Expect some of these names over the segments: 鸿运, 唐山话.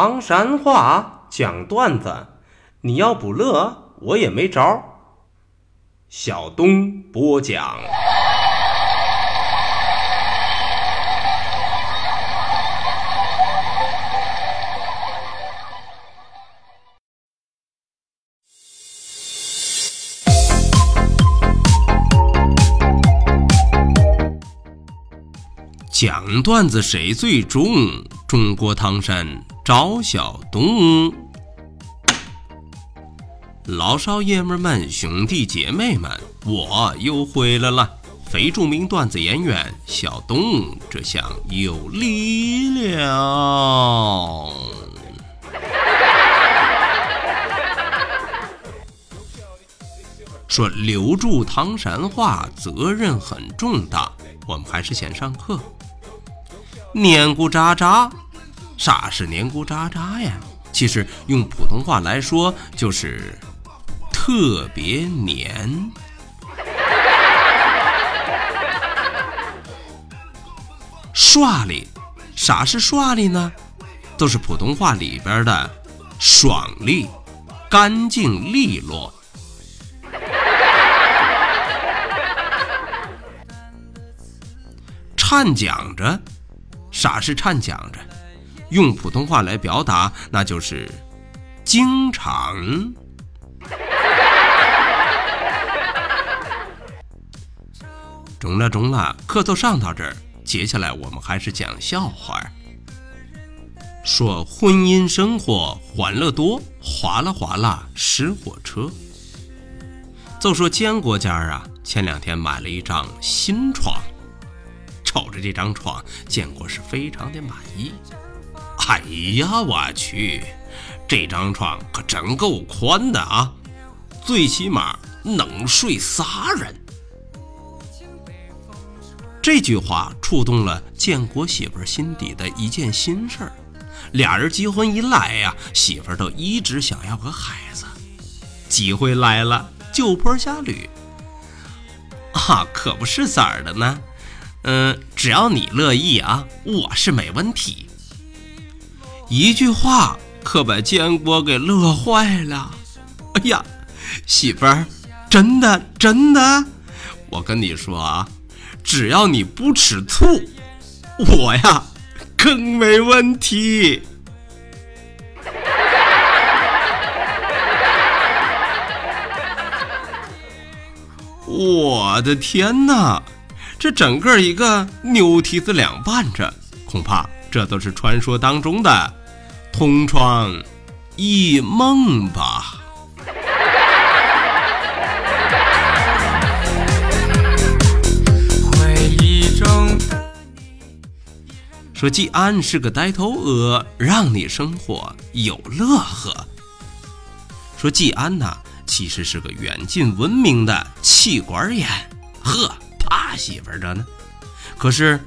唐山话讲段子，你要不乐我也没招。小东播讲。讲段子谁最重？中国唐山找小东。老少爷们们，兄弟姐妹们，我又回来了。非著名段子演员小东，这下有力了。说留住唐山话责任很重大，我们还是先上课。黏咕喳喳，啥是黏咕喳喳呀？其实用普通话来说，就是特别黏。刷哩，啥是刷哩呢？都是普通话里边的爽利、干净利落。颤讲着，啥是颤讲着？用普通话来表达，那就是经常。中了中了，课就上到这儿。接下来我们还是讲笑话。说婚姻生活欢乐多，哗啦哗啦失火车。就说坚果家啊，前两天买了一张新床。瞅着这张床，建国是非常的满意。哎呀，我去，这张床可真够宽的啊，最起码能睡仨人。这句话触动了建国媳妇心底的一件心事儿。俩人结婚以来呀，媳妇都一直想要个孩子，机会来了，就坡下驴啊，可不是咋的呢？只要你乐意啊，我是没问题。一句话可把建国给乐坏了。哎呀，媳妇儿，真的真的，我跟你说啊，只要你不吃醋，我呀更没问题。我的天哪！这整个一个牛蹄子两半着，恐怕这都是传说当中的同床异梦吧。说季安是个呆头鹅，让你生活有乐呵。说季安呢，其实是个远近闻名的气管炎。呵，怕媳妇儿着呢。可是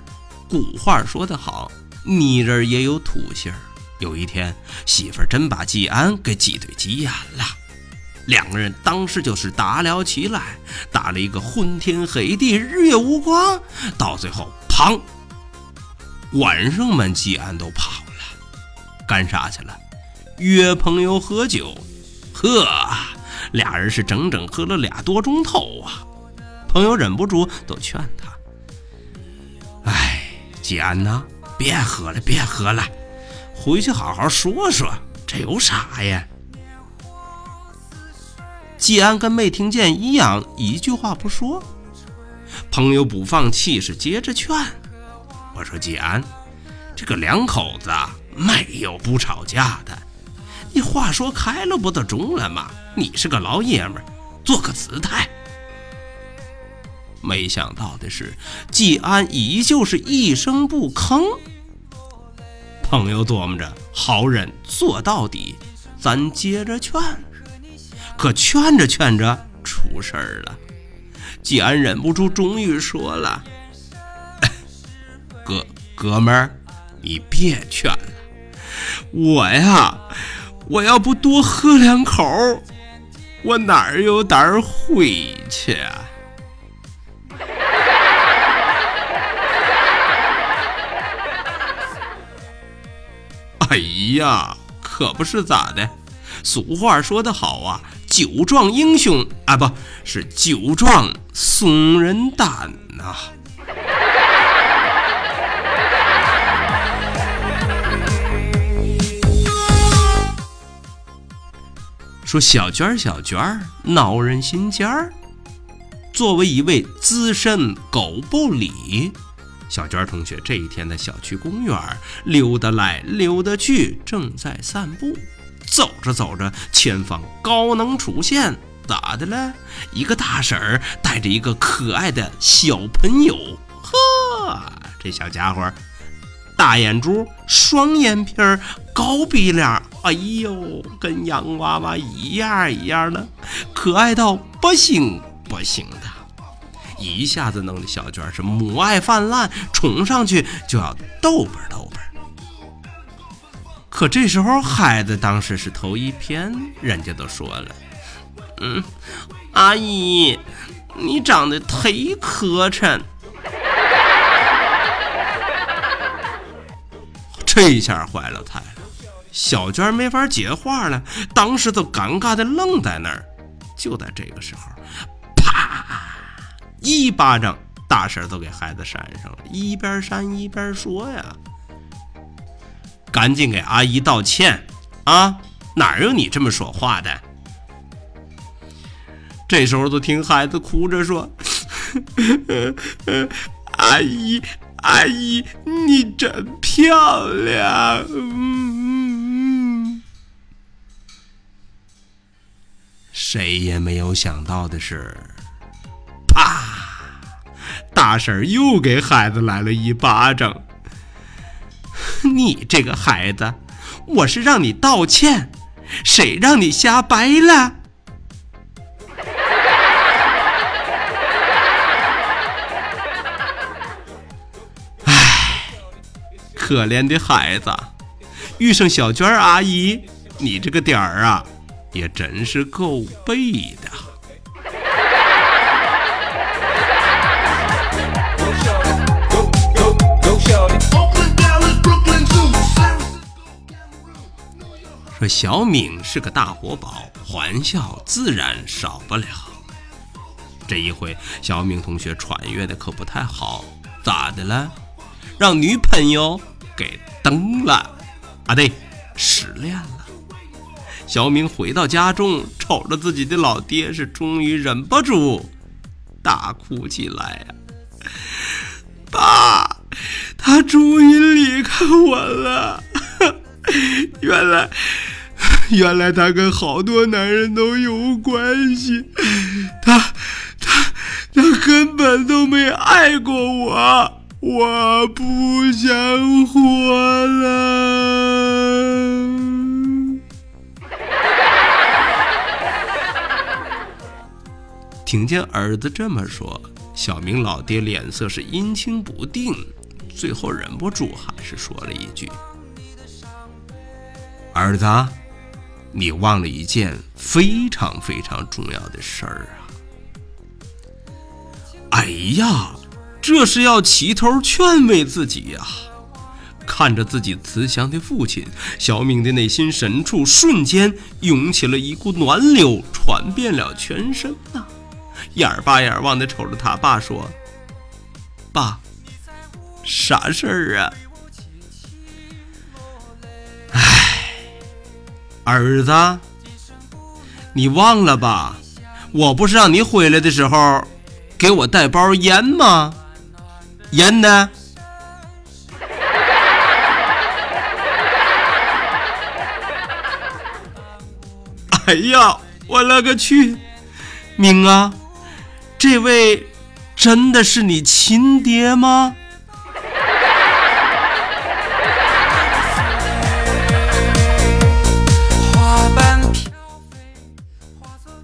古话说得好，泥人也有土性儿。有一天媳妇儿真把季安给挤兑急眼了，两个人当时就是打了起来，打了一个昏天黑地，日月无光。到最后砰，晚上们季安都跑了，干啥去了？约朋友喝酒。呵，俩人是整整喝了2多钟头啊。朋友忍不住都劝他，哎，季安呐，别喝了别喝了，回去好好说说，这有啥呀？季安跟没听见一样，一句话不说。朋友不放弃，是接着劝。我说季安，这个两口子没有不吵架的，你话说开了不就中了吗？你是个老爷们儿，做个姿态。没想到的是，季安依旧是一声不吭。朋友琢磨着，好忍做到底，咱接着劝。可劝着劝着出事儿了，季安忍不住终于说了：“哥们儿，你别劝了，我要不多喝2口，我哪儿有胆儿回去啊？”哎呀，可不是咋的。俗话说得好啊，酒壮英雄啊，不是酒壮怂人胆呐、啊。说小娟儿，小娟儿挠人心尖儿。作为一位资深狗不理，小娟同学这一天在小区公园溜达来溜达去，正在散步。走着走着，前方高能出现，咋的了？一个大婶儿带着一个可爱的小朋友，呵，这小家伙大眼珠、双眼皮儿、高鼻梁，哎呦，跟洋娃娃一样一样的，可爱到不行不行的，一下子弄得小娟是母爱泛滥，冲上去就要逗吧逗吧。可这时候孩子当时是头一偏，人家都说了，阿姨，你长得忒磕碜。这下坏了台了，小娟没法接话了，当时都尴尬的愣在那儿。就在这个时候，啪，一巴掌，大婶都给孩子扇上了，一边扇一边说呀：“赶紧给阿姨道歉啊！哪有你这么说话的？”这时候都听孩子哭着说：“阿姨。”阿姨，你真漂亮。谁也没有想到的是，啪！大婶又给孩子来了一巴掌。你这个孩子，我是让你道歉，谁让你瞎掰了？可怜的孩子，遇上小娟阿姨，你这个点儿啊，也真是够背的。说小敏是个大活宝，欢笑自然少不了。这一回，小敏同学穿越的可不太好，咋的了？让女朋友给蹬了啊，对，失恋了。小明回到家中，瞅着自己的老爹，是终于忍不住大哭起来呀、啊！爸，他终于离开我了。原来他跟好多男人都有关系，他根本都没爱过我。我不想活了。听见儿子这么说，小明老爹脸色是阴晴不定，最后忍不住还是说了一句：“儿子，你忘了一件非常非常重要的事儿啊！”哎呀！这是要齐头劝慰自己呀、啊！看着自己慈祥的父亲，小敏的内心深处瞬间涌起了一股暖流，传遍了全身呐、啊！眼儿巴眼望的瞅着他爸说：“爸，啥事儿啊？”哎，儿子，你忘了吧？我不是让你回来的时候给我带包烟吗？烟呢？哎呀，我勒个去！明啊，这位真的是你亲爹吗？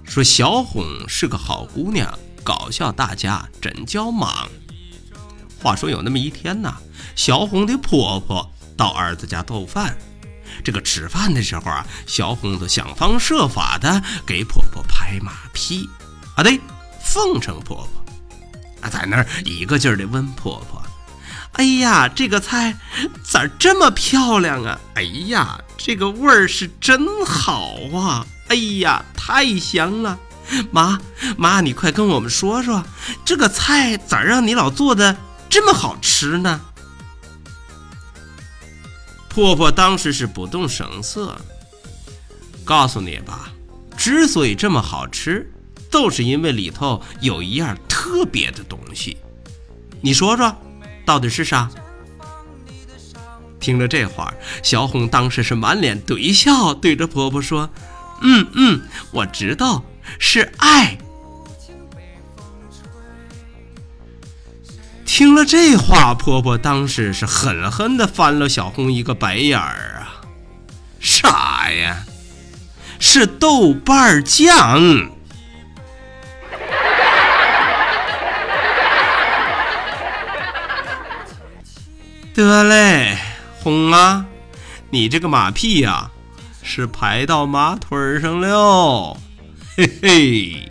说小红是个好姑娘，搞笑大家真叫忙。话说有那么一天呢，小红的婆婆到儿子家做饭，这个吃饭的时候啊，小红子想方设法的给婆婆拍马屁啊，对，奉承婆婆啊，在那儿一个劲儿的问婆婆：“哎呀，这个菜咋这么漂亮啊？哎呀，这个味儿是真好啊！哎呀，太香了！妈，你快跟我们说说，这个菜咋让你老做的这么好吃呢？婆婆当时是不动声色。告诉你吧，之所以这么好吃，都是因为里头有一样特别的东西。你说说，到底是啥？听了这话，小红当时是满脸堆笑，对着婆婆说：“我知道，是爱。”听了这话，婆婆当时是狠狠地翻了小红一个白眼儿啊！啥呀？是豆瓣酱。得嘞，红啊，你这个马屁呀，是排到马腿上了，嘿嘿。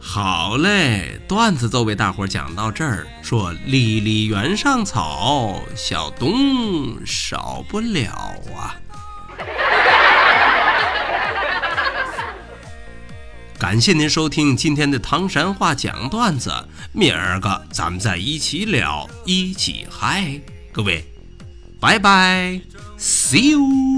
好嘞，段子都为大伙讲到这儿，说离离原上草，小东少不了啊。感谢您收听今天的唐山话讲段子，明儿个咱们再一起聊，一起嗨，各位，拜拜 ，see you。